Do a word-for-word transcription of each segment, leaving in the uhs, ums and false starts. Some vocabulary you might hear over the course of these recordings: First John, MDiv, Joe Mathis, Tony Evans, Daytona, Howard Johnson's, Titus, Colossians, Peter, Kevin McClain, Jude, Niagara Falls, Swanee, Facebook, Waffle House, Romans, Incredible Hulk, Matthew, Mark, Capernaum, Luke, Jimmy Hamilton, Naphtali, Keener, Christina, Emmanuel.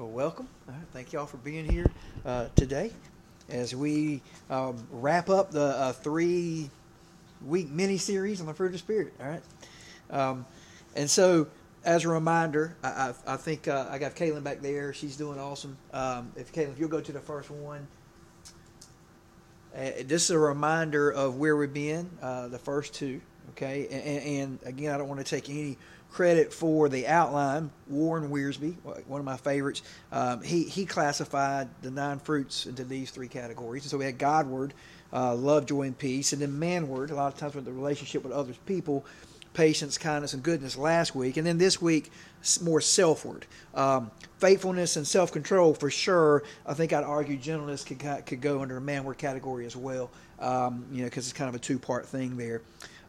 Well, welcome. All right, thank you all for being here uh, today as we um, wrap up the uh, three-week mini-series on the Fruit of the Spirit. All right, um, and so as a reminder, I, I, I think uh, I got Kaylin back there. She's doing awesome. Um, if Kaylin, if you'll go to the first one. Uh, this is a reminder of where we've been, uh, the first two, okay? And, and again, I don't want to take any credit for the outline. Warren Wiersbe, one of my favorites, um, he, he classified the nine fruits into these three categories. And so we had Godward, uh, love, joy, and peace, and then manward, a lot of times with the relationship with other people, patience, kindness, and goodness last week. And then this week, more selfward. Um, faithfulness and self-control, for sure. I think I'd argue gentleness could could go under a manward category as well, um, you know, because it's kind of a two-part thing there.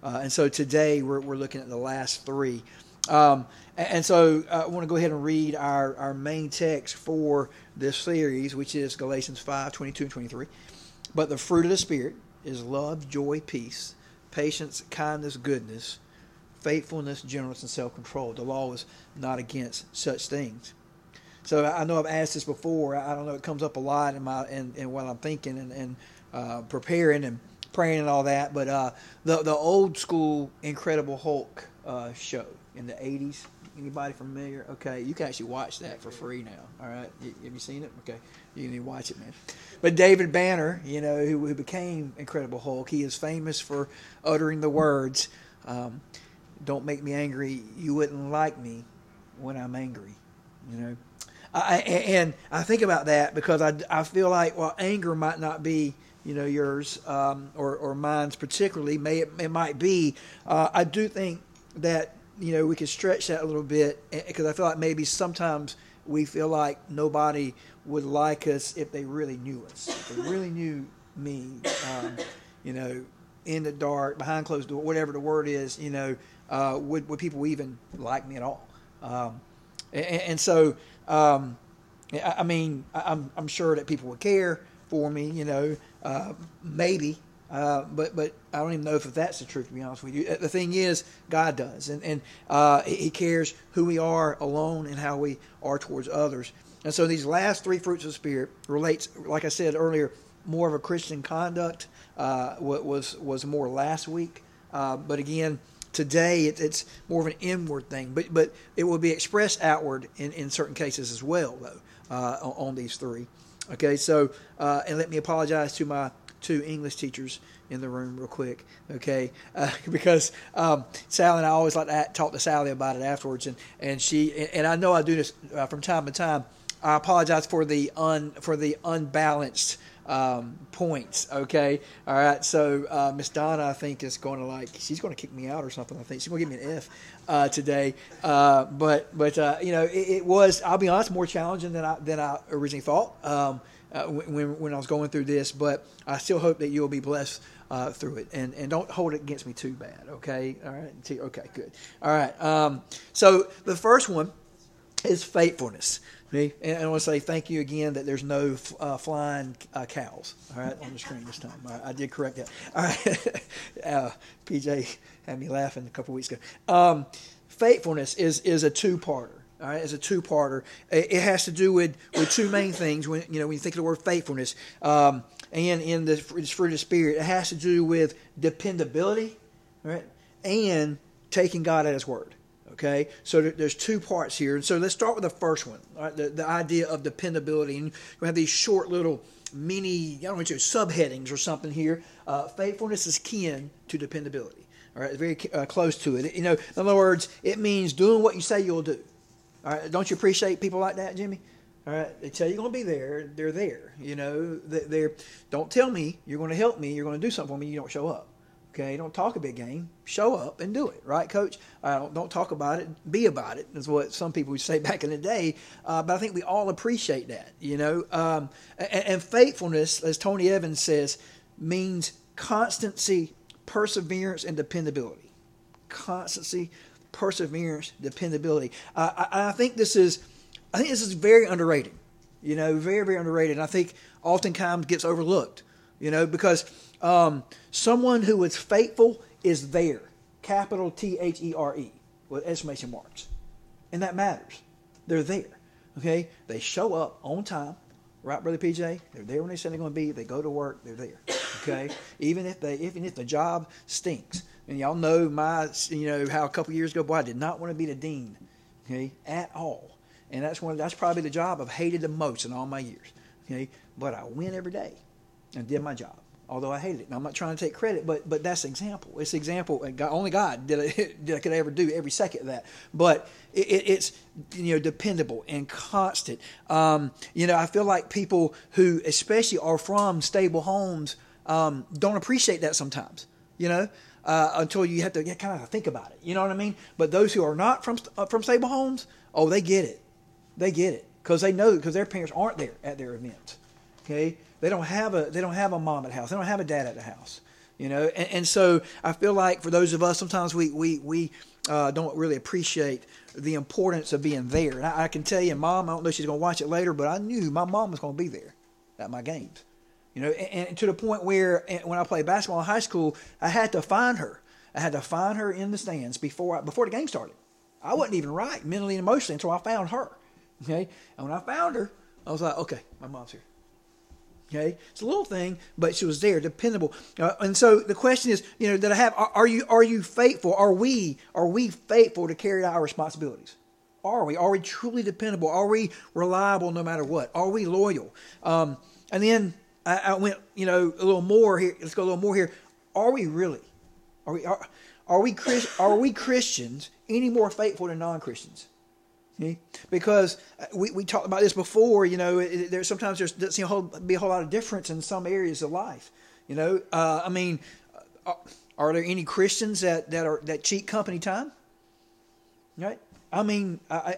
Uh, and so today we're we're looking at the last three. Um, and, and so I want to go ahead and read our, our main text for this series, which is Galatians five, twenty-two and twenty-three. But the fruit of the Spirit is love, joy, peace, patience, kindness, goodness, faithfulness, gentleness, and self-control. The law is not against such things. So I know I've asked this before. I don't know. It comes up a lot in my in, in what I'm thinking and, and uh, preparing and praying and all that. But uh, the the old school Incredible Hulk uh, show in the eighties. Anybody familiar? Okay, you can actually watch that for free now. All right, you, have you seen it? Okay, you need to watch it, man. But David Banner, you know, who, who became Incredible Hulk, he is famous for uttering the words. Um, Don't make me angry. You wouldn't like me when I'm angry, you know. I, and I think about that because I, I feel like, well, anger might not be, you know, yours um, or, or mine's particularly. May it, it might be. Uh, I do think that, you know, we could stretch that a little bit because I feel like maybe sometimes we feel like nobody would like us if they really knew us. If they really knew me, um, you know, in the dark, behind closed door, whatever the word is, you know, Uh, would would people even like me at all? Um, and, and so, um, I, I mean, I, I'm I'm sure that people would care for me, you know, uh, maybe. Uh, but but I don't even know if that's the truth, to be honest with you. The thing is, God does, and and uh, He cares who we are alone and how we are towards others. And so, these last three fruits of the Spirit relates, like I said earlier, more of a Christian conduct. Uh, what was was more last week, uh, but again. Today, it, it's more of an inward thing, but but it will be expressed outward in, in certain cases as well, though, uh, on, on these three. Okay, so, uh, and let me apologize to my two English teachers in the room real quick, okay, uh, because um, Sally and I always like to talk to Sally about it afterwards, and, and she, and, and I know I do this uh, from time to time. I apologize for the un for the unbalanced um, points. Okay, all right. So uh, Miss Donna, I think, is going to like she's going to kick me out or something. I think she's going to give me an F uh, today. Uh, but but uh, you know, it, it was. I'll be honest, more challenging than I than I originally thought um, uh, when when I was going through this. But I still hope that you'll be blessed uh, through it, and and don't hold it against me too bad. Okay, all right. Okay, good. All right. Um, so the first one is faithfulness. And I want to say thank you again that there's no uh, flying uh, cows, all right, on the screen this time. Right, I did correct that. All right, uh, P J had me laughing a couple weeks ago. Um, faithfulness is is a two-parter. All right, it's a two-parter. It, it has to do with, with two main things. When you know when you think of the word faithfulness, um, and in the fruit of the Spirit, it has to do with dependability, all right, and taking God at His word. Okay, so there's two parts here. And so let's start with the first one, all right? the, the idea of dependability. And we have these short little mini, I don't know what you subheadings or something here. Uh, faithfulness is kin to dependability, all right, very uh, close to it. You know, in other words, it means doing what you say you'll do, all right? Don't you appreciate people like that, Jimmy? All right, they tell you you're going to be there, they're there, you know. They're, don't tell me you're going to help me, you're going to do something for me, you don't show up. Okay, don't talk a big game. Show up and do it, right, Coach? Uh, don't, don't talk about it. Be about it is what some people would say back in the day. Uh, but I think we all appreciate that, you know. Um, and, and faithfulness, as Tony Evans says, means constancy, perseverance, and dependability. Constancy, perseverance, dependability. Uh, I, I think this is, I think this is very underrated. You know, very very underrated. And I think oftentimes gets overlooked. You know, because um, someone who is faithful is there, capital T H E R E, with exclamation marks. And that matters. They're there. Okay? They show up on time. Right, Brother P J? They're there when they said they're going to be. They go to work. They're there. Okay? Even if they, even if the job stinks. And y'all know my, you know, how a couple years ago, boy, I did not want to be the dean. Okay? At all. And that's one. That's probably the job I've hated the most in all my years. Okay? But I went every day and did my job. Although I hated it. Now, I'm not trying to take credit, but but that's an example. It's an example. And God, only God did I, did I could I ever do every second of that. But it, it, it's, you know, dependable and constant. Um, you know, I feel like people who especially are from stable homes um, don't appreciate that sometimes, you know, uh, until you have to yeah, kind of think about it. You know what I mean? But those who are not from uh, from stable homes, oh, they get it. They get it because they know because their parents aren't there at their events. Okay. They don't have a they don't have a mom at the house. They don't have a dad at the house, you know. And, and so I feel like for those of us, sometimes we we we uh, don't really appreciate the importance of being there. And I, I can tell you, Mom, I don't know if she's going to watch it later, but I knew my mom was going to be there at my games, you know. And, and to the point where when I played basketball in high school, I had to find her. I had to find her in the stands before I, before the game started. I wasn't even right mentally and emotionally until I found her. Okay, and when I found her, I was like, okay, my mom's here. Okay, it's a little thing, but she was there, dependable. Uh, and so the question is, you know, that I have: Are, are you are you faithful? Are we are we faithful to carry out our responsibilities? Are we are we truly dependable? Are we reliable no matter what? Are we loyal? Um, and then I, I went, you know, a little more here. Let's go a little more here. Are we really? Are we are are we Christ, are we Christians any more faithful than non-Christians? Because we, we talked about this before, you know, it, there sometimes there's doesn't seem a whole, be a whole lot of difference in some areas of life, you know. Uh, I mean, are, are there any Christians that, that are that cheat company time? Right? I mean, I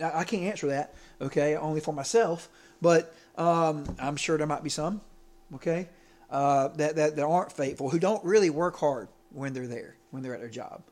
I, I can't answer that, okay, only for myself, but um, I'm sure there might be some, okay, uh, that, that that aren't faithful, who don't really work hard when they're there, when they're at their job,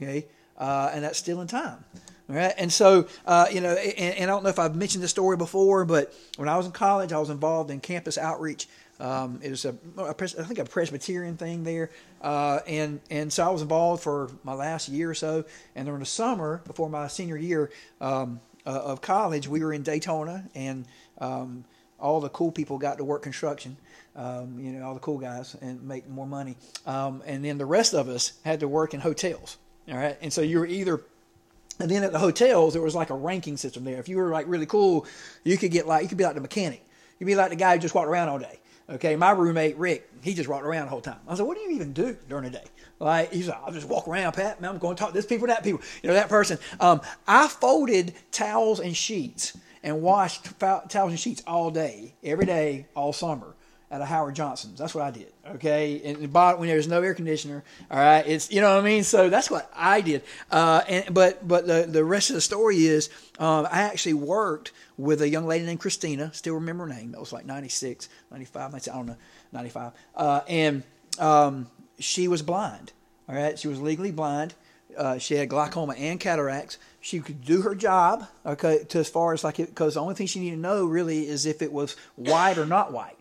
okay, uh, and that's stealing time. All right, and so, uh, you know, and, and I don't know if I've mentioned this story before, but when I was in college, I was involved in campus outreach. Um, it was, a, a, I think, a Presbyterian thing there. Uh, and, and so I was involved for my last year or so. And during the summer, before my senior year um, uh, of college, we were in Daytona, and um, all the cool people got to work construction, um, you know, all the cool guys, and make more money. Um, and then the rest of us had to work in hotels. All right, and so you were either... And then at the hotels, there was like a ranking system there. If you were like really cool, you could get like, you could be like the mechanic. You'd be like the guy who just walked around all day. Okay, my roommate, Rick, he just walked around the whole time. I was like, what do you even do during the day? Like, he's like, I'll just walk around, Pat, man, I'm going to talk to this people, that people, you know, that person. Um, I folded towels and sheets and washed f- towels and sheets all day, every day, all summer. At a Howard Johnson's, that's what I did. Okay, and the bottom, when there's no air conditioner, all right, it's you know what I mean. So that's what I did. Uh, and but but the, the rest of the story is, um, I actually worked with a young lady named Christina. Still remember her name? That was like ninety-six, ninety-five, I don't know, ninety-five. Uh, and um, she was blind. All right, she was legally blind. Uh, she had glaucoma and cataracts. She could do her job. Okay, to as far as like it, because the only thing she needed to know really is if it was white or not white.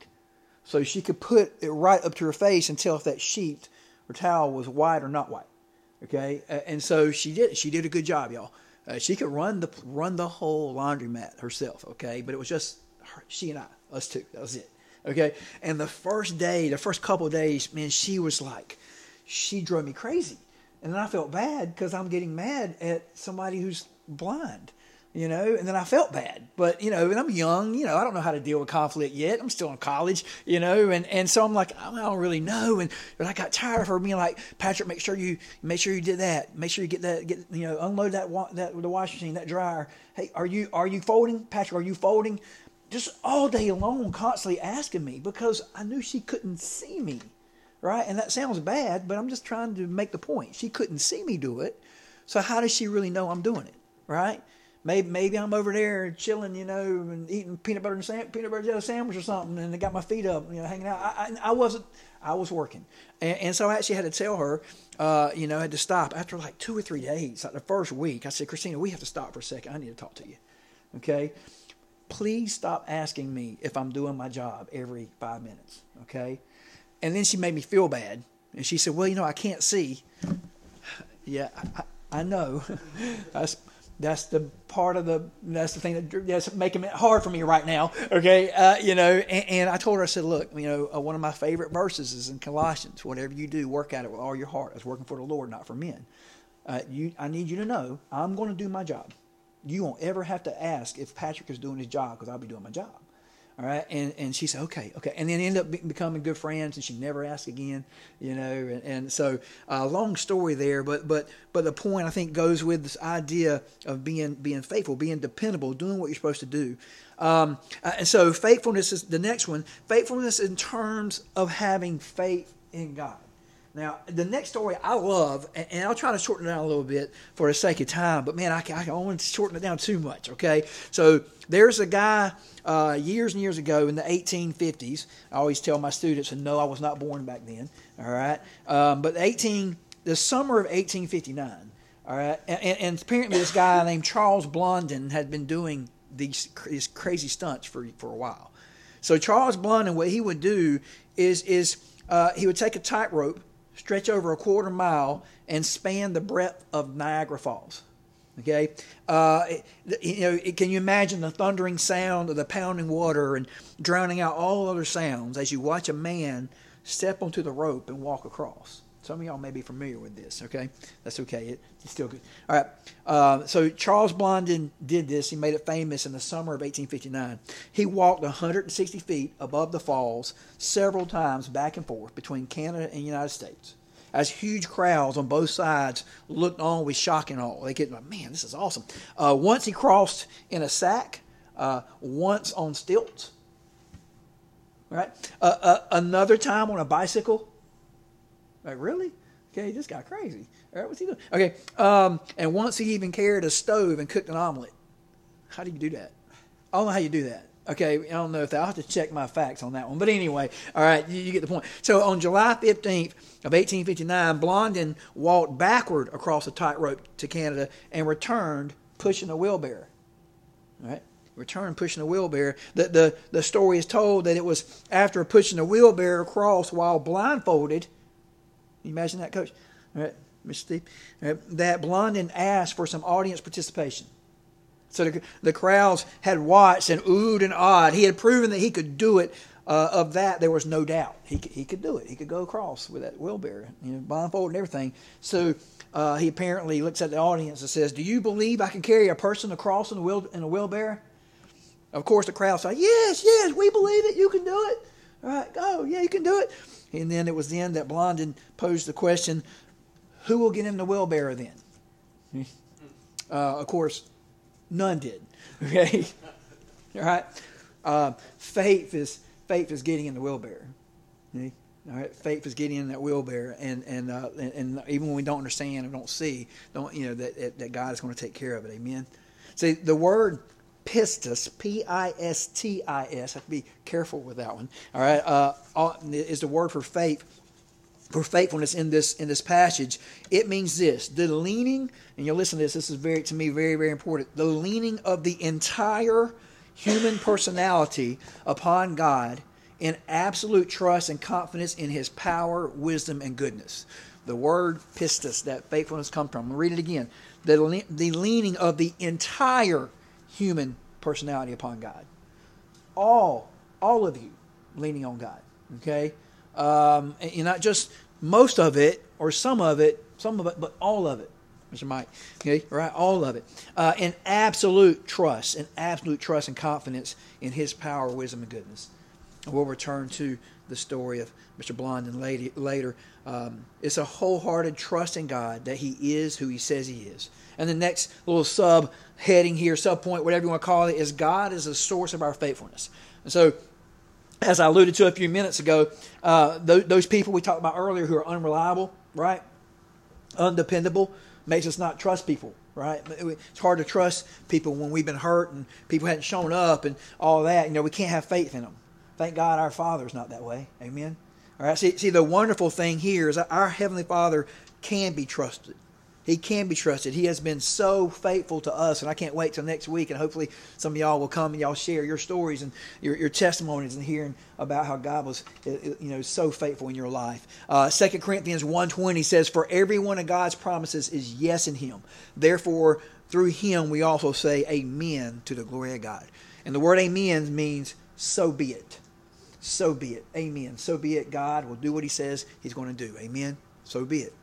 So she could put it right up to her face and tell if that sheet or towel was white or not white, okay? And so she did. She did a good job, y'all. Uh, she could run the run the whole laundromat herself, okay? But it was just her, she and I, us two. That was it, okay? And the first day, the first couple of days, man, she was like, she drove me crazy. And then I felt bad because I'm getting mad at somebody who's blind. You know, and then I felt bad, but, you know, and I'm young, you know, I don't know how to deal with conflict yet. I'm still in college, you know, and, and so I'm like, I don't really know. And but I got tired of her being like, Patrick, make sure you, make sure you did that. Make sure you get that, get, you know, unload that, that, the washing machine, that dryer. Hey, are you, are you folding? Patrick, are you folding? Just all day long, constantly asking me because I knew she couldn't see me. Right. And that sounds bad, but I'm just trying to make the point. She couldn't see me do it. So how does she really know I'm doing it? Right. Maybe maybe I'm over there chilling, you know, and eating peanut butter and sand, peanut butter jelly sandwich or something, and I got my feet up, you know, hanging out. I I, I wasn't. I was working, and, and so I actually had to tell her, uh, you know, I had to stop after like two or three days, like the first week. I said, Christina, we have to stop for a second. I need to talk to you, okay? Please stop asking me if I'm doing my job every five minutes, okay? And then she made me feel bad, and she said, well, you know, I can't see. Yeah, I, I know. I That's the part of the, that's the thing that, that's making it hard for me right now, okay? Uh, you know, and, and I told her, I said, look, you know, uh, one of my favorite verses is in Colossians. Whatever you do, work at it with all your heart. It's working for the Lord, not for men. Uh, you, I need you to know I'm going to do my job. You won't ever have to ask if Patrick is doing his job because I'll be doing my job. All right, and, and she said, okay, okay. And then ended up be- becoming good friends, and she never asked again, you know. And, and so a uh, long story there, but but but the point, I think, goes with this idea of being being faithful, being dependable, doing what you're supposed to do. Um, uh, and so faithfulness is the next one. Faithfulness in terms of having faith in God. Now, the next story I love, and I'll try to shorten it down a little bit for the sake of time, but man, I, can, I don't want to shorten it down too much, okay? So there's a guy uh, years and years ago in the eighteen fifties. I always tell my students, and no, I was not born back then, all right? Um, but eighteen, the summer of eighteen fifty-nine, all right? And, and apparently this guy named Charles Blondin had been doing these, these crazy stunts for, for a while. So Charles Blondin, what he would do is, is uh, he would take a tightrope, stretch over a quarter mile, and span the breadth of Niagara Falls. Okay, uh, it, you know, it, can you imagine the thundering sound of the pounding water and drowning out all other sounds as you watch a man step onto the rope and walk across? Some of y'all may be familiar with this. Okay, that's okay. It, it's still good. All right. Uh, so Charles Blondin did this. He made it famous in the summer of eighteen fifty-nine. He walked one hundred sixty feet above the falls several times back and forth between Canada and the United States, as huge crowds on both sides looked on with shock and awe. They get like, man, this is awesome. Uh, once he crossed in a sack, uh, once on stilts. All right. Uh, uh, another time on a bicycle. Like, really? Okay, this guy crazy. All right, what's he doing? Okay, um, and once he even carried a stove and cooked an omelet. How do you do that? I don't know how you do that. Okay, I don't know if that. I'll have to check my facts on that one. But anyway, all right, you, you get the point. So on July fifteenth of eighteen fifty-nine, Blondin walked backward across a tightrope to Canada and returned pushing a wheelbarrow. All right? Return pushing a wheelbarrow. The, the, the story is told that it was after pushing a wheelbarrow across while blindfolded. You imagine that, Coach? All right, Mister Steve. All right. That Blondin asked for some audience participation. So the, the crowds had watched and oohed and awed. He had proven that he could do it. Uh, of that, there was no doubt. He could, he could do it. He could go across with that wheelbarrow, you know, blindfold and everything. So uh, he apparently looks at the audience and says, "Do you believe I can carry a person across in a, wheel, in a wheelbarrow?" Of course, the crowd said, "Yes, yes, we believe it. You can do it. All right, go. Oh, yeah, you can do it." And then it was then that Blondin posed the question, who will get in the wheelbarrow then? Hmm. Uh, of course, none did. Okay? All right? Uh, faith is faith is getting in the wheelbarrow. Okay? All right? Faith is getting in that wheelbarrow. And and, uh, and, and even when we don't understand or don't see, don't you know that, that God is going to take care of it. Amen? See, the word Pistis, P I S T I S, I have to be careful with that one, all right, uh, is the word for faith, for faithfulness in this in this passage. It means this, the leaning, and you'll listen to this, this is very, to me, very, very important, the leaning of the entire human personality upon God in absolute trust and confidence in His power, wisdom, and goodness. The word pistis, that faithfulness comes from. I'm going to read it again. The, the leaning of the entire human personality upon God, all all of you leaning on God, okay, um, and, and not just most of it or some of it, some of it, but all of it, Mister Mike, okay, right, all of it, uh, in absolute trust, in absolute trust and confidence in His power, wisdom, and goodness. And we'll return to the story of Mister Blondin later. Um, it's a wholehearted trust in God that He is who He says He is. And the next little sub-heading here, sub-point, whatever you want to call it, is God is the source of our faithfulness. And so, as I alluded to a few minutes ago, uh, those, those people we talked about earlier who are unreliable, right? Undependable, makes us not trust people, right? It's hard to trust people when we've been hurt and people hadn't shown up and all that. You know, we can't have faith in them. Thank God our Father is not that way. Amen? All right, see, see, the wonderful thing here is that our Heavenly Father can be trusted. He can be trusted. He has been so faithful to us, and I can't wait till next week, and hopefully some of y'all will come and y'all share your stories and your, your testimonies and hearing about how God was, you know, so faithful in your life. Uh, Second Corinthians one twenty says, "For every one of God's promises is yes in Him. Therefore, through him we also say amen to the glory of God. And the word amen means so be it. So be it. Amen. So be it. God will do what he says he's going to do. Amen. So be it.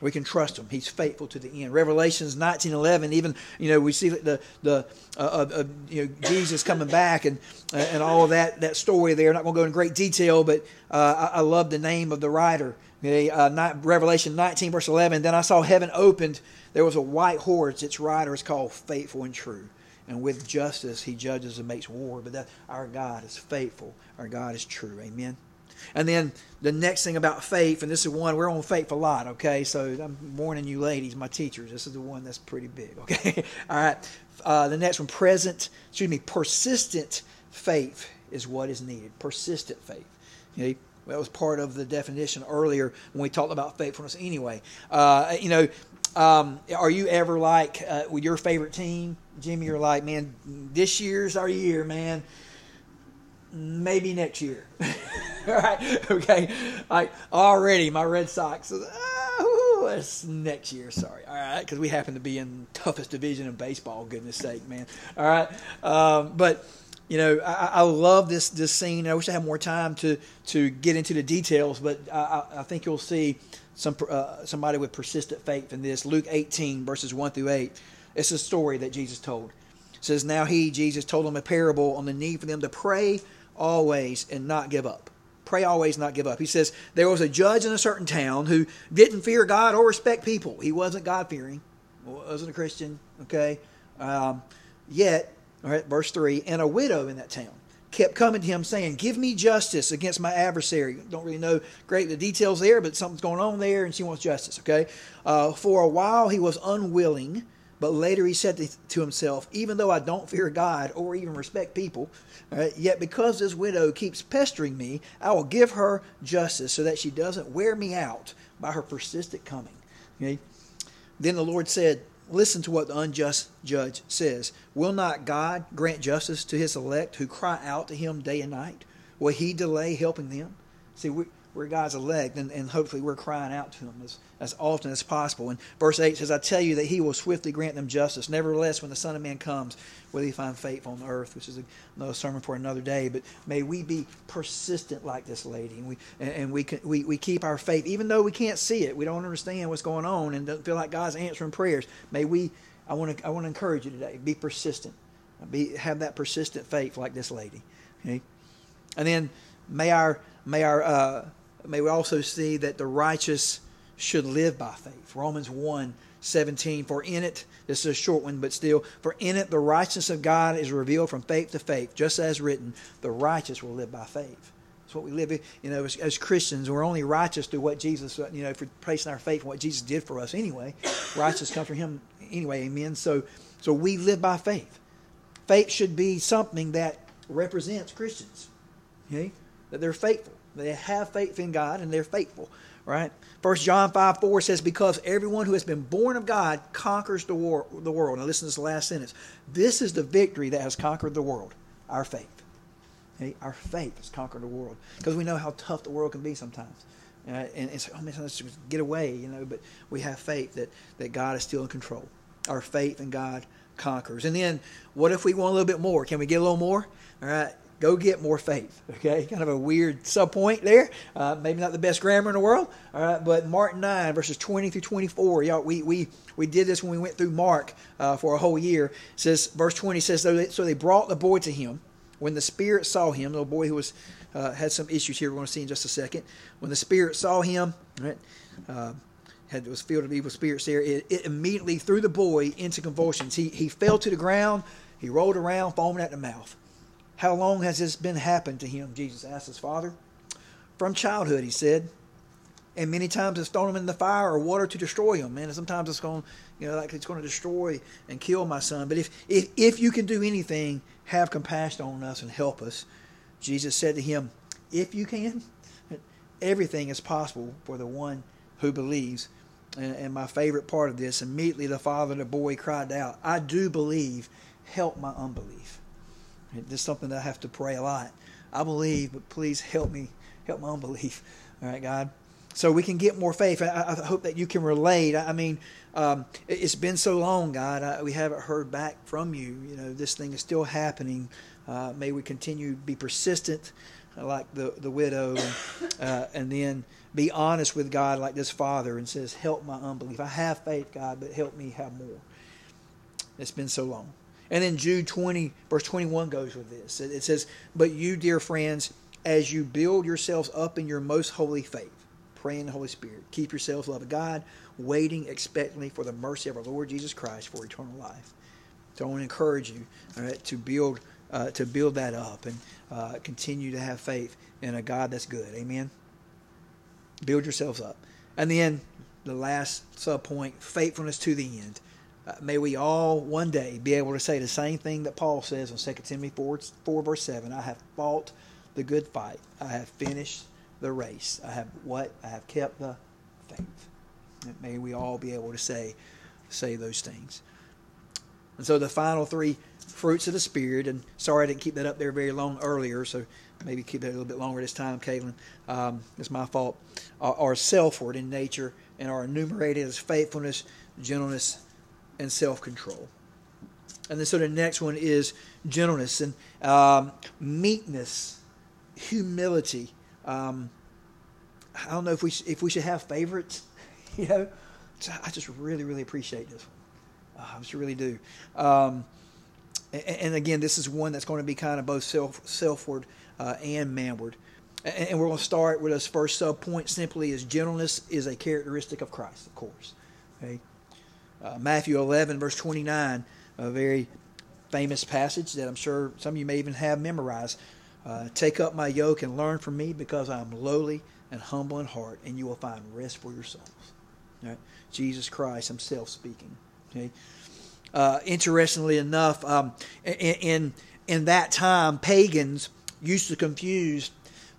We can trust him. He's faithful to the end. Revelations nineteen eleven, even, you know, we see the the uh, uh, you know, Jesus coming back and uh, and all of that that story there. I'm not going to go in great detail, but uh, I, I love the name of the writer. Okay, uh, not, Revelation nineteen, verse eleven, then I saw heaven opened. There was a white horse. Its rider is called Faithful and True. And with justice he judges and makes war. But that, our God is faithful. Our God is true. Amen. And then the next thing about faith, and this is one, we're on faith a lot, okay? So I'm warning you ladies, my teachers, this is the one that's pretty big, okay? All right, uh, the next one, present, excuse me, persistent faith is what is needed. Persistent faith. You know, that was part of the definition earlier when we talked about faithfulness anyway. Uh, you know, um, are you ever like, uh, with your favorite team, Jimmy, you're like, man, this year's our year, man. Maybe next year. All right, okay. Like already, my Red Sox is oh, it's next year. Sorry, all right, because we happen to be in the toughest division in baseball. Goodness sake, man. All right, um, but you know, I, I love this this scene. I wish I had more time to to get into the details, but I, I think you'll see some uh, somebody with persistent faith in this. Luke eighteen verses one through eight. It's a story that Jesus told. It says, "Now he, Jesus, told them a parable on the need for them to pray always and not give up." Pray always, not give up. He says, there was a judge in a certain town who didn't fear God or respect people. He wasn't God-fearing. Wasn't a Christian, okay? Um, yet, all right, verse three, and a widow in that town kept coming to him saying, give me justice against my adversary. Don't really know great the details there, but something's going on there, and she wants justice, okay? Uh, for a while he was unwilling, but later he said to himself, even though I don't fear God or even respect people, right, yet because this widow keeps pestering me, I will give her justice so that she doesn't wear me out by her persistent coming. Okay? Then the Lord said, listen to what the unjust judge says. Will not God grant justice to his elect who cry out to him day and night? Will he delay helping them? See, we... We're God's elect, and, and hopefully we're crying out to him as, as often as possible. And verse eight says, I tell you that he will swiftly grant them justice. Nevertheless, when the Son of Man comes, will he find faith on earth? Which is another sermon for another day. But may we be persistent like this lady. And we and, and we, can, we we keep our faith, even though we can't see it. We don't understand what's going on and don't feel like God's answering prayers. May we, I want to I want to encourage you today, be persistent. Be Have that persistent faith like this lady. Okay? And then may our, may our, uh, May we also see that the righteous should live by faith. Romans one seventeen, for in it, this is a short one, but still, for in it the righteousness of God is revealed from faith to faith, just as written, the righteous will live by faith. That's what we live in. You know, as, as Christians, we're only righteous through what Jesus, you know, for placing our faith in what Jesus did for us anyway. Righteousness comes from him anyway, amen. So, so we live by faith. Faith should be something that represents Christians, okay? That they're faithful. They have faith in God, and they're faithful, right? First John five four says, because everyone who has been born of God conquers the, war, the world. Now listen to this last sentence. This is the victory that has conquered the world, our faith. Okay? Our faith has conquered the world because we know how tough the world can be sometimes. Uh, and it's, oh man, let's just get away, you know, but we have faith that, that God is still in control. Our faith in God conquers. And then what if we want a little bit more? Can we get a little more? All right. Go get more faith, okay? Kind of a weird subpoint there. Uh, maybe not the best grammar in the world, all right? But Mark nine, verses twenty through twenty-four. Y'all, we we we did this when we went through Mark uh, for a whole year. It says verse twenty says, so they, so they brought the boy to him. When the Spirit saw him, the boy who was uh, had some issues here. We're going to see in just a second. When the Spirit saw him, right? Uh, Had, was filled with evil spirits there. It, it immediately threw the boy into convulsions. He he fell to the ground. He rolled around, foaming at the mouth. How long has this been happened to him? Jesus asked his father. From childhood, he said. And many times it's thrown him in the fire or water to destroy him. Man, and sometimes it's going, you know, like it's going to destroy and kill my son. But if, if if you can do anything, have compassion on us and help us. Jesus said to him, if you can, everything is possible for the one who believes. And, and my favorite part of this, immediately the father of the boy cried out, I do believe, help my unbelief. This is something that I have to pray a lot. I believe, but please help me, help my unbelief. All right, God. so we can get more faith. I, I hope that you can relate. I, I mean, um, it, it's been so long, God. I, we haven't heard back from you. You know, this thing is still happening. Uh, may we continue to be persistent like the, the widow, and, uh, and then be honest with God like this father and says, help my unbelief. I have faith, God, but help me have more. It's been so long. And then Jude twenty, verse twenty-one goes with this. It says, but you, dear friends, as you build yourselves up in your most holy faith, pray in the Holy Spirit, keep yourselves love of God, waiting expectantly for the mercy of our Lord Jesus Christ for eternal life. So I want to encourage you, all right, to build uh, to build that up and uh, continue to have faith in a God that's good. Amen? Build yourselves up. And then the last subpoint, faithfulness to the end. Uh, may we all one day be able to say the same thing that Paul says in Second Timothy four, four, verse seven. I have fought the good fight. I have finished the race. I have what? I have kept the faith. And may we all be able to say, say those things. And so the final three fruits of the Spirit, and sorry I didn't keep that up there very long earlier, so maybe keep that a little bit longer this time, Caitlin. Um, it's my fault. Are, are selfward in nature and are enumerated as faithfulness, gentleness, and self-control. And then so the next one is gentleness and um, meekness, humility. Um, I don't know if we if we should have favorites. You know, I just really really appreciate this one. I just really do. Um, and, and again, this is one that's going to be kind of both self selfward uh, and manward. And, and we're going to start with this first sub point. Simply, is gentleness is a characteristic of Christ, of course. Okay. Uh, Matthew eleven, verse twenty-nine, a very famous passage that I'm sure some of you may even have memorized. Uh, Take up my yoke and learn from me, because I am lowly and humble in heart, and you will find rest for your souls. All right? Jesus Christ himself speaking. Okay? Uh, interestingly enough, um, in, in, in that time, pagans used to confuse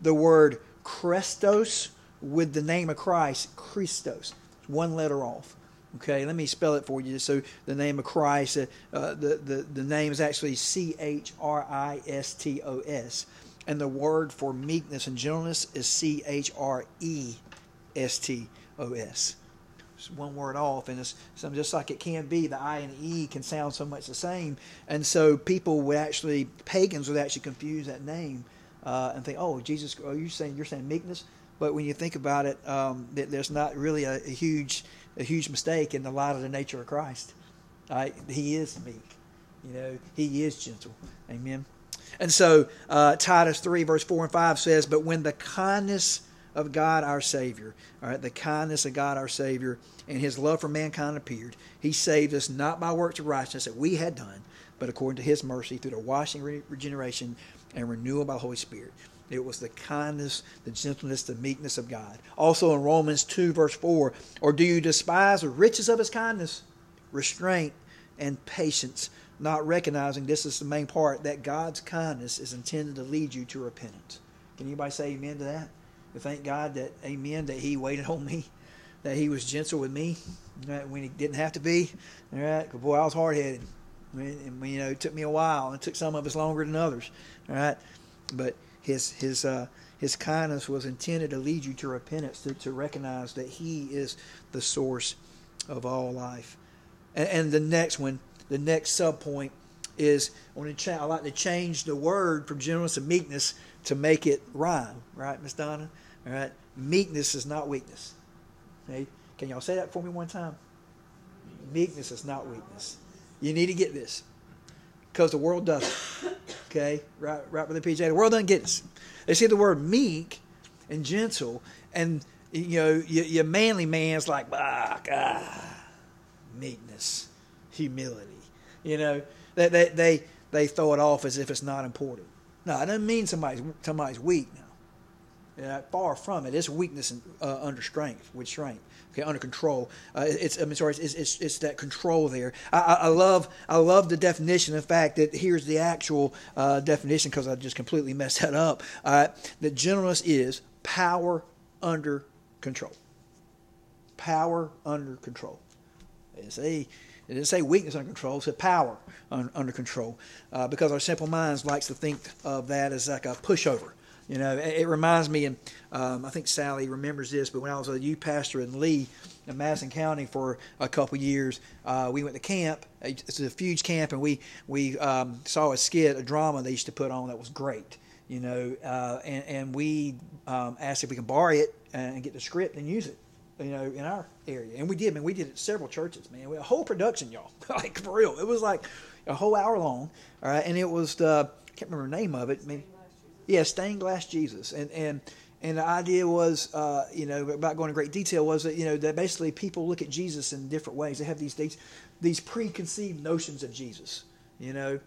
the word Christos with the name of Christ, Christos. One letter off. Okay, let me spell it for you. So the name of Christ, uh, the, the, the name is actually C H R I S T O S. And the word for meekness and gentleness is C H R E S T O S. It's one word off. And it's so just like it can be, the I and E can sound so much the same. And so people would actually, pagans would actually confuse that name uh, and think, oh, Jesus, oh, you're saying, you're saying meekness? But when you think about it, um, there's not really a, a huge... a huge mistake in the light of the nature of Christ. Right? He is meek. You know, he is gentle. Amen. And so uh, Titus three, verse four and five says, but when the kindness of God our Savior, all right, the kindness of God our Savior and his love for mankind appeared, he saved us not by works of righteousness that we had done, but according to his mercy through the washing, re- regeneration, and renewal by the Holy Spirit. It was the kindness, the gentleness, the meekness of God. Also in Romans two, verse four, or do you despise the riches of his kindness, restraint, and patience, not recognizing, this is the main part, that God's kindness is intended to lead you to repentance. Can anybody say amen to that? To thank God that, amen, that he waited on me, that he was gentle with me, right, when he didn't have to be. All right, because boy, I was hard-headed. And, you know, it took me a while, and it took some of us longer than others. All right, but... His his uh, his kindness was intended to lead you to repentance, to, to recognize that he is the source of all life. And, and the next one, the next sub point is, I want to cha- I like to change the word from gentleness to meekness to make it rhyme. Right, Miss Donna? All right, meekness is not weakness. Okay? Can y'all say that for me one time? Meekness is not weakness. You need to get this. Because the world doesn't, okay? Right, right with the P J. The world doesn't get this. They see the word meek and gentle, and you know, your, your manly man's like, ah, ah, meekness, humility. You know, they, they they they throw it off as if it's not important. No, it doesn't mean somebody's somebody's weak. Now, yeah, far from it. It's weakness in, uh, under strength, with strength. Okay, under control. Uh, it's I mean, sorry, it's, it's it's that control there. I, I, I love I love the definition. In fact, that here's the actual uh, definition, because I just completely messed that up. Uh, that gentleness is power under control. Power under control. It's a It didn't say weakness under control. It said power un, under control, uh, because our simple minds likes to think of that as like a pushover. You know, it reminds me, and um, I think Sally remembers this, but when I was a youth pastor in Lee, in Madison County for a couple years, uh, we went to camp. It's a huge camp, and we, we um, saw a skit, a drama they used to put on that was great, you know, uh, and, and we um, asked if we could borrow it and get the script and use it, you know, in our area. And we did, man. We did it at several churches, man. We had a whole production, y'all, like, for real. It was like a whole hour long, all right, and it was the, I can't remember the name of it, I mean, yeah, Stained Glass Jesus. And and, and the idea was, uh, you know, without going into great detail, was that, you know, that basically people look at Jesus in different ways. They have these these, these preconceived notions of Jesus. You know,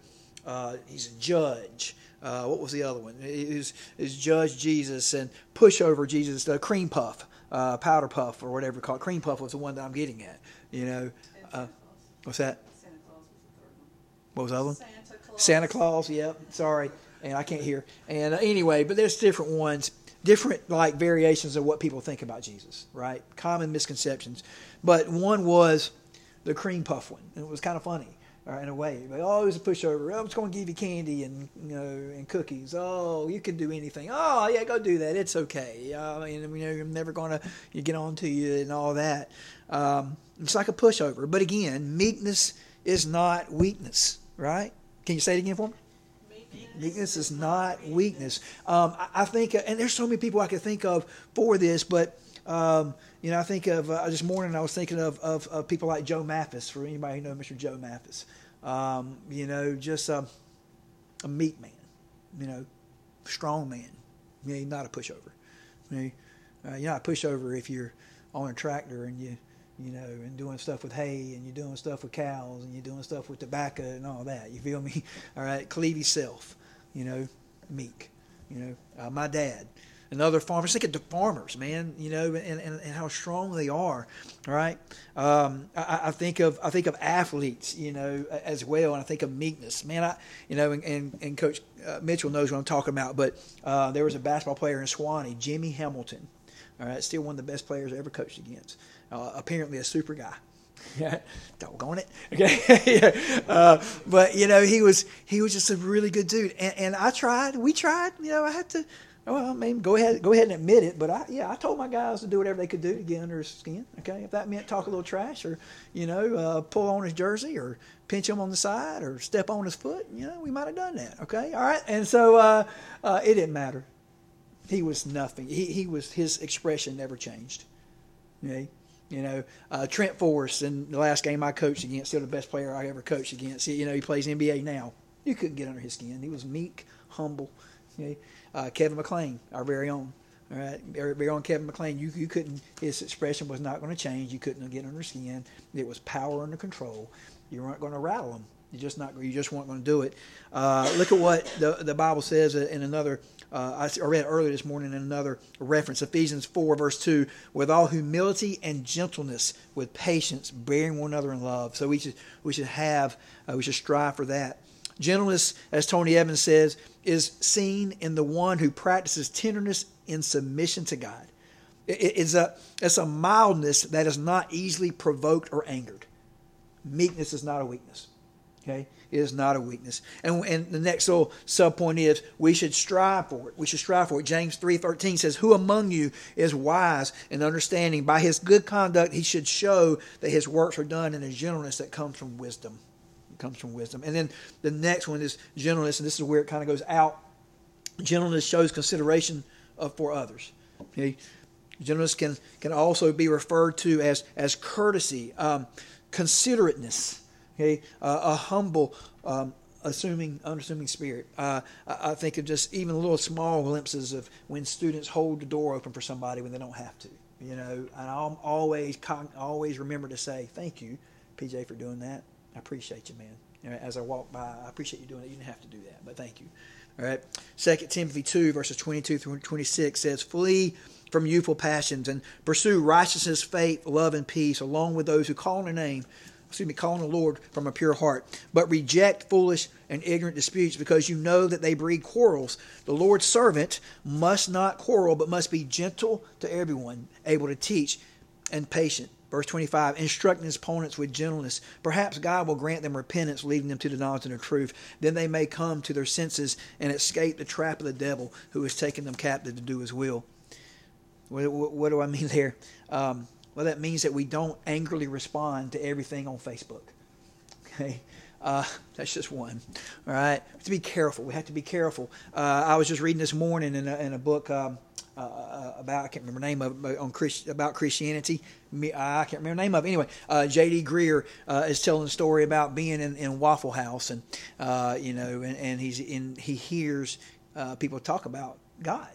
uh, he's a judge. Uh, what was the other one? Is is Judge Jesus and Pushover Jesus, the cream puff, uh, powder puff, or whatever it's called. Cream puff was the one that I'm getting at. You know, uh, what's that? Santa Claus was the third one. What was the other one? Santa Claus. Santa Claus. Yep. Sorry. And I can't hear. And uh, anyway, but there's different ones, different like variations of what people think about Jesus, right? Common misconceptions. But one was the cream puff one. And it was kind of funny, right, in a way. Like, oh, it was a pushover. Oh, I'm just going to give you candy and, you know, and cookies. Oh, you can do anything. Oh, yeah, go do that. It's okay. I mean, you know, I'm never going to you get on to you and all that. Um, it's like a pushover. But again, meekness is not weakness, right? Can you say it again for me? Meekness is not weakness. Um, I, I think, and there's so many people I could think of for this, but um, you know, I think of uh, this morning I was thinking of, of of people like Joe Mathis. For anybody who knows Mister Joe Mathis, um, you know, just um, a meek man, you know, strong man. You know, not a pushover. You know, uh, you're not a pushover if you're on a tractor and you. you know, and doing stuff with hay, and you're doing stuff with cows, and you're doing stuff with tobacco and all that. You feel me? All right, cleave yourself, you know, meek. You know, uh, my dad, another farmer. Just think of the farmers, man, you know, and, and, and how strong they are, all right? Um, I, I think of I think of athletes, you know, as well, and I think of meekness. Man, I, you know, and, and, and Coach uh, Mitchell knows what I'm talking about, but uh, there was a basketball player in Swanee, Jimmy Hamilton, all right, still one of the best players I ever coached against. Uh, apparently a super guy. Yeah, doggone it. Okay, yeah. uh, but you know he was he was just a really good dude, and, and I tried. We tried. You know, I had to. Well, I mean, go ahead, go ahead and admit it. But I, yeah, I told my guys to do whatever they could do to get under his skin. Okay, if that meant talk a little trash, or you know, uh, pull on his jersey, or pinch him on the side, or step on his foot. You know, we might have done that. Okay, all right. And so uh, uh, it didn't matter. He was nothing. He he was his expression never changed. Okay. You know, uh, Trent Forrest, in the last game I coached against, still the best player I ever coached against. He, you know, he plays N B A now. You couldn't get under his skin. He was meek, humble. Okay? Uh, Kevin McClain, our very own. All right, our very own Kevin McClain. You you couldn't. His expression was not going to change. You couldn't get under his skin. It was power under control. You weren't going to rattle him. You just not. You just weren't going to do it. Uh, look at what the the Bible says in another. Uh, I read earlier this morning in another reference, Ephesians four, verse two, with all humility and gentleness, with patience, bearing one another in love. So we should we should have uh, we should strive for that. Gentleness, as Tony Evans says, is seen in the one who practices tenderness in submission to God. It, it, it's a it's a mildness that is not easily provoked or angered. Meekness is not a weakness. Okay, it is not a weakness. And, and the next little subpoint is we should strive for it. We should strive for it. James three thirteen says, who among you is wise and understanding? By his good conduct he should show that his works are done in a gentleness that comes from wisdom. It comes from wisdom. And then the next one is gentleness, and this is where it kind of goes out. Gentleness shows consideration of, for others. Okay? Gentleness can, can also be referred to as, as courtesy, um, considerateness. Okay, uh, a humble, um, assuming, unassuming spirit. Uh, I think of just even little small glimpses of when students hold the door open for somebody when they don't have to. You know, and I'm always, always remember to say thank you, P J, for doing that. I appreciate you, man. You know, as I walk by, I appreciate you doing it. You didn't have to do that, but thank you. All right. Second Timothy two verses twenty-two through twenty-six says, "Flee from youthful passions and pursue righteousness, faith, love, and peace, along with those who call on their name." Excuse me, call on the Lord from a pure heart. But reject foolish and ignorant disputes, because you know that they breed quarrels. The Lord's servant must not quarrel, but must be gentle to everyone, able to teach and patient, Verse twenty-five, instructing his opponents with gentleness. Perhaps God will grant them repentance, leading them to the knowledge of the truth. Then they may come to their senses and escape the trap of the devil who has taken them captive to do his will. What, what, what do I mean there? Um, well, that means that we don't angrily respond to everything on Facebook. Okay? Uh, that's just one. All right? We have to be careful. We have to be careful. Uh, I was just reading this morning in a, in a book... Um, Uh, about, I can't remember the name of it, on Christ, about Christianity. I can't remember the name of it. Anyway, uh, J D. Greer uh, is telling a story about being in, in Waffle House, and uh, you know, and, and he's in, he hears uh, people talk about God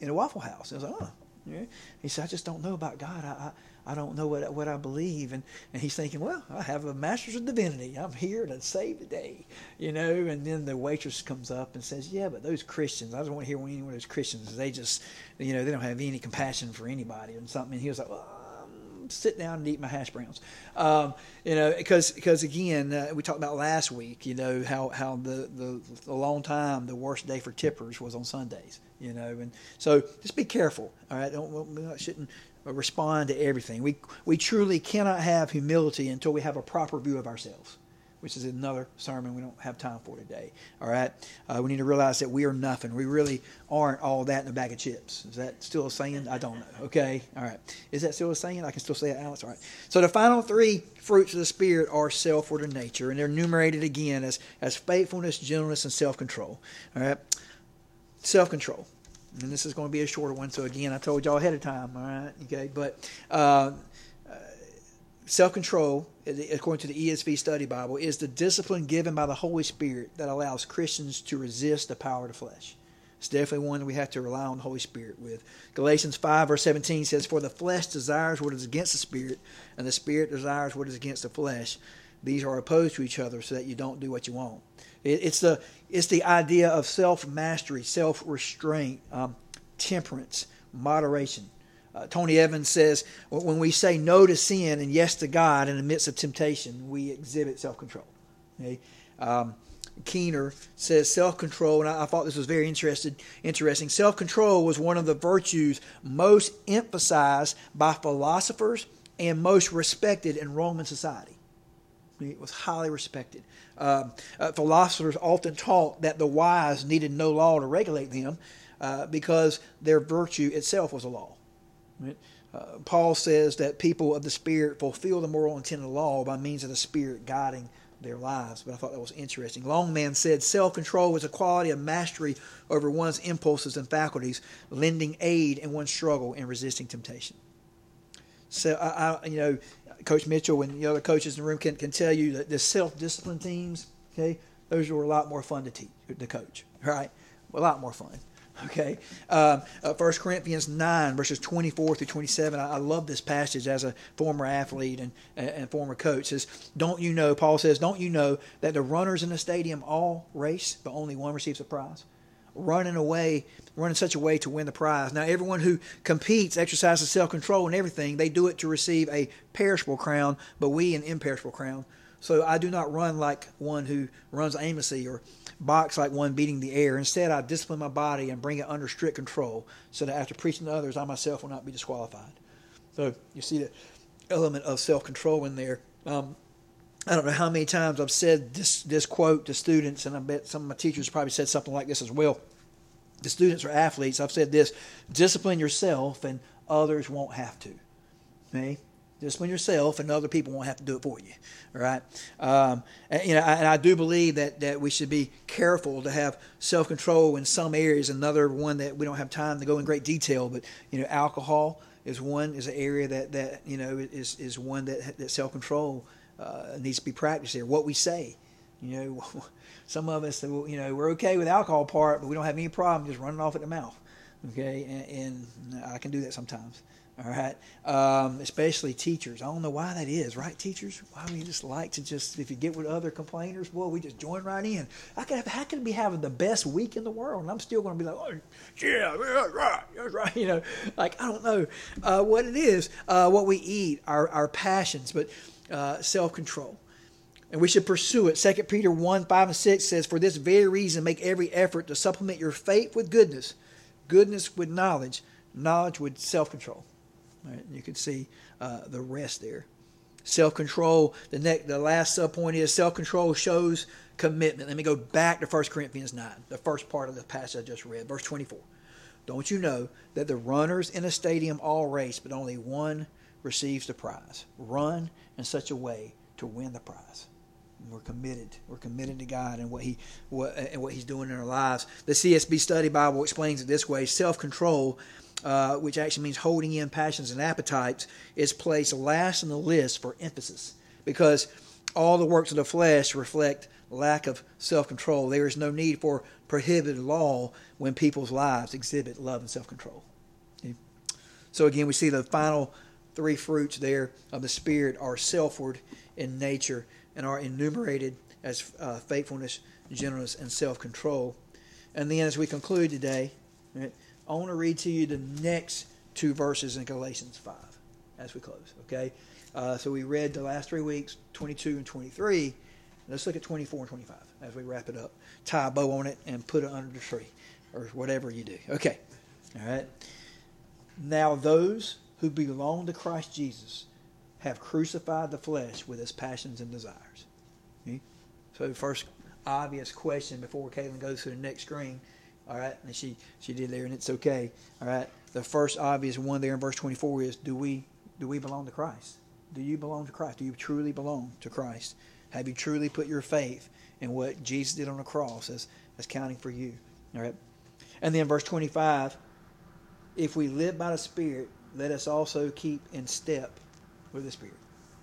in a Waffle House. And I was like, oh, yeah. He said, I just don't know about God. I, I, I don't know what what I believe. And, and he's thinking, well, I have a master's of divinity. I'm here to save the day, you know. And then the waitress comes up and says, yeah, but those Christians, I don't want to hear any of those Christians. They just, you know, they don't have any compassion for anybody and something. And he was like, well, I'm sit down and eat my hash browns. Um, you know, because, because again, uh, we talked about last week, you know, how, how the, the, the long time, the worst day for tippers was on Sundays. You know, and so just be careful. All right, don't we shouldn't respond to everything. We we truly cannot have humility until we have a proper view of ourselves, which is another sermon we don't have time for today. All right, uh, we need to realize that we are nothing. We really aren't all that in a bag of chips. Is that still a saying? I don't know. Okay, all right. Is that still a saying? I can still say it, Alex. All right. So the final three fruits of the Spirit are self-ordered in nature, and they're enumerated again as as faithfulness, gentleness, and self-control. All right. Self-control. And this is going to be a shorter one, so again, I told y'all ahead of time, all right? Okay, but uh, uh, self-control, according to the E S V Study Bible, is the discipline given by the Holy Spirit that allows Christians to resist the power of the flesh. It's definitely one that we have to rely on the Holy Spirit with. Galatians five, verse seventeen says, "For the flesh desires what is against the Spirit, and the Spirit desires what is against the flesh. These are opposed to each other so that you don't do what you want." It's the it's the idea of self-mastery, self-restraint, um, temperance, moderation. Uh, Tony Evans says, when we say no to sin and yes to God in the midst of temptation, we exhibit self-control. Okay? Um, Keener says self-control, and I, I thought this was very interesting. Interesting. Self-control was one of the virtues most emphasized by philosophers and most respected in Roman society. It was highly respected. Um, uh, philosophers often taught that the wise needed no law to regulate them uh, because their virtue itself was a law. Right? Uh, Paul says that people of the Spirit fulfill the moral intent of the law by means of the Spirit guiding their lives. But I thought that was interesting. Longman said self-control was a quality of mastery over one's impulses and faculties, lending aid in one's struggle and resisting temptation. So, I, I, you know, Coach Mitchell and the other coaches in the room can, can tell you that the self-discipline teams, okay, those were a lot more fun to teach, to coach, right? A lot more fun, okay? Um, uh, First Corinthians nine, verses twenty-four through twenty-seven, I, I love this passage as a former athlete and, and, and former coach. Says, don't you know, Paul says, don't you know that the runners in the stadium all race, but only one receives a prize? Running away, running such a way to win the prize. Now, everyone who competes exercises self-control and everything. They do it to receive a perishable crown, but we an imperishable crown. So I do not run like one who runs aimlessly or box like one beating the air. Instead, I discipline my body and bring it under strict control so that after preaching to others, I myself will not be disqualified. So you see the element of self-control in there. Um, I don't know how many times I've said this, this quote to students, and I bet some of my teachers probably said something like this as well. The students are athletes. I've said this, discipline yourself and others won't have to. Okay? Discipline yourself and other people won't have to do it for you. All right? Um, and, you know, I, and I do believe that, that we should be careful to have self-control in some areas. Another one that we don't have time to go in great detail, but you know, alcohol is one, is an area that, that you know, is, is one that, that self-control Uh, needs to be practiced there. What we say, you know, some of us, you know, we're okay with the alcohol part, but we don't have any problem just running off at the mouth. Okay, and, and I can do that sometimes. All right, um, especially teachers. I don't know why that is, right, teachers? Why we just like to just, if you get with other complainers, boy, we just join right in. I could, have, I could be having the best week in the world, and I'm still going to be like, oh, yeah, that's right, that's right. You know, like I don't know uh, what it is, uh, what we eat, our our passions, but. Uh, self-control. And we should pursue it. Second Peter one, five and six says, "For this very reason make every effort to supplement your faith with goodness, goodness with knowledge, knowledge with self-control." Right? You can see uh, the rest there. Self-control, the next, the last sub-point is self-control shows commitment. Let me go back to First Corinthians nine, the first part of the passage I just read, verse twenty-four. Don't you know that the runners in a stadium all race, but only one receives the prize? Run in such a way to win the prize. We're committed. We're committed to God and what He what, and what He's doing in our lives. The C S B Study Bible explains it this way: self-control, uh, which actually means holding in passions and appetites, is placed last in the list for emphasis because all the works of the flesh reflect lack of self-control. There is no need for prohibited law when people's lives exhibit love and self-control. Okay. So again, we see the final three fruits there of the Spirit are selfward in nature and are enumerated as uh, faithfulness, gentleness, and self-control. And then as we conclude today, right, I want to read to you the next two verses in Galatians five as we close, okay? Uh, so we read the last three weeks, twenty-two and twenty-three. Let's look at twenty-four and twenty-five as we wrap it up. Tie a bow on it and put it under the tree or whatever you do. Okay, all right. Now those who belong to Christ Jesus have crucified the flesh with its passions and desires. Okay? So the first obvious question before Caitlin goes to the next screen, all right, and she, she did there, and it's okay, all right. The first obvious one there in verse twenty-four is, do we do we belong to Christ? Do you belong to Christ? Do you truly belong to Christ? Have you truly put your faith in what Jesus did on the cross as, as counting for you? All right. And then verse twenty-five, if we live by the Spirit, let us also keep in step with the Spirit.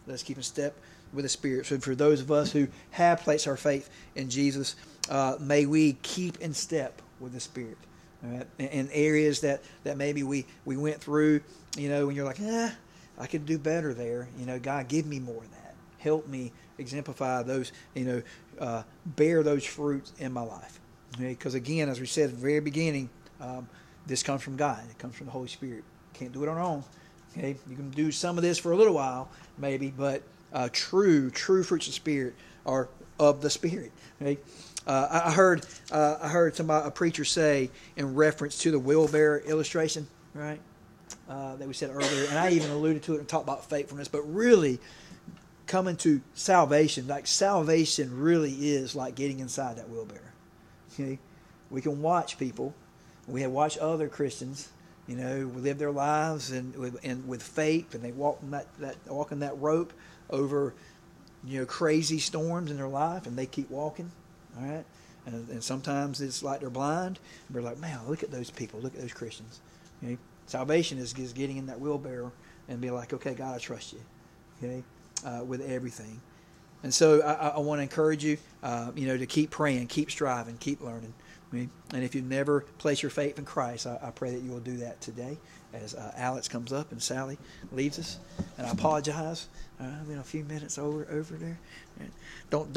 Let's keep in step with the Spirit. So for those of us who have placed our faith in Jesus, uh, may we keep in step with the Spirit. All right? In, in areas that, that maybe we, we went through, you know, when you're like, eh, I could do better there. You know, God, give me more of that. Help me exemplify those, you know, uh, bear those fruits in my life. Because okay? Again, as we said at the very beginning, um, this comes from God. It comes from the Holy Spirit. Can't do it on our own. Okay, you can do some of this for a little while, maybe, but uh, true, true fruits of Spirit are of the Spirit. Okay, uh, I heard, uh, I heard somebody, a preacher say in reference to the wheelbarrow illustration, right, uh, that we said earlier, and I even alluded to it and talked about faithfulness. But really, coming to salvation, like salvation, really is like getting inside that wheelbarrow. Okay, we can watch people, we have watched other Christians. You know, we live their lives and and with faith, and they walk in that, that walk in that rope over, you know, crazy storms in their life, and they keep walking, all right. And, and sometimes it's like they're blind. We're like, man, look at those people, look at those Christians. You know, salvation is, is getting in that wheelbarrow and be like, okay, God, I trust you, okay, uh, with everything. And so I, I want to encourage you, uh, you know, to keep praying, keep striving, keep learning. And if you've never placed your faith in Christ, I, I pray that you will do that today as uh, Alex comes up and Sally leaves us. And I apologize. Uh, I'm in a few minutes over over there. Don't.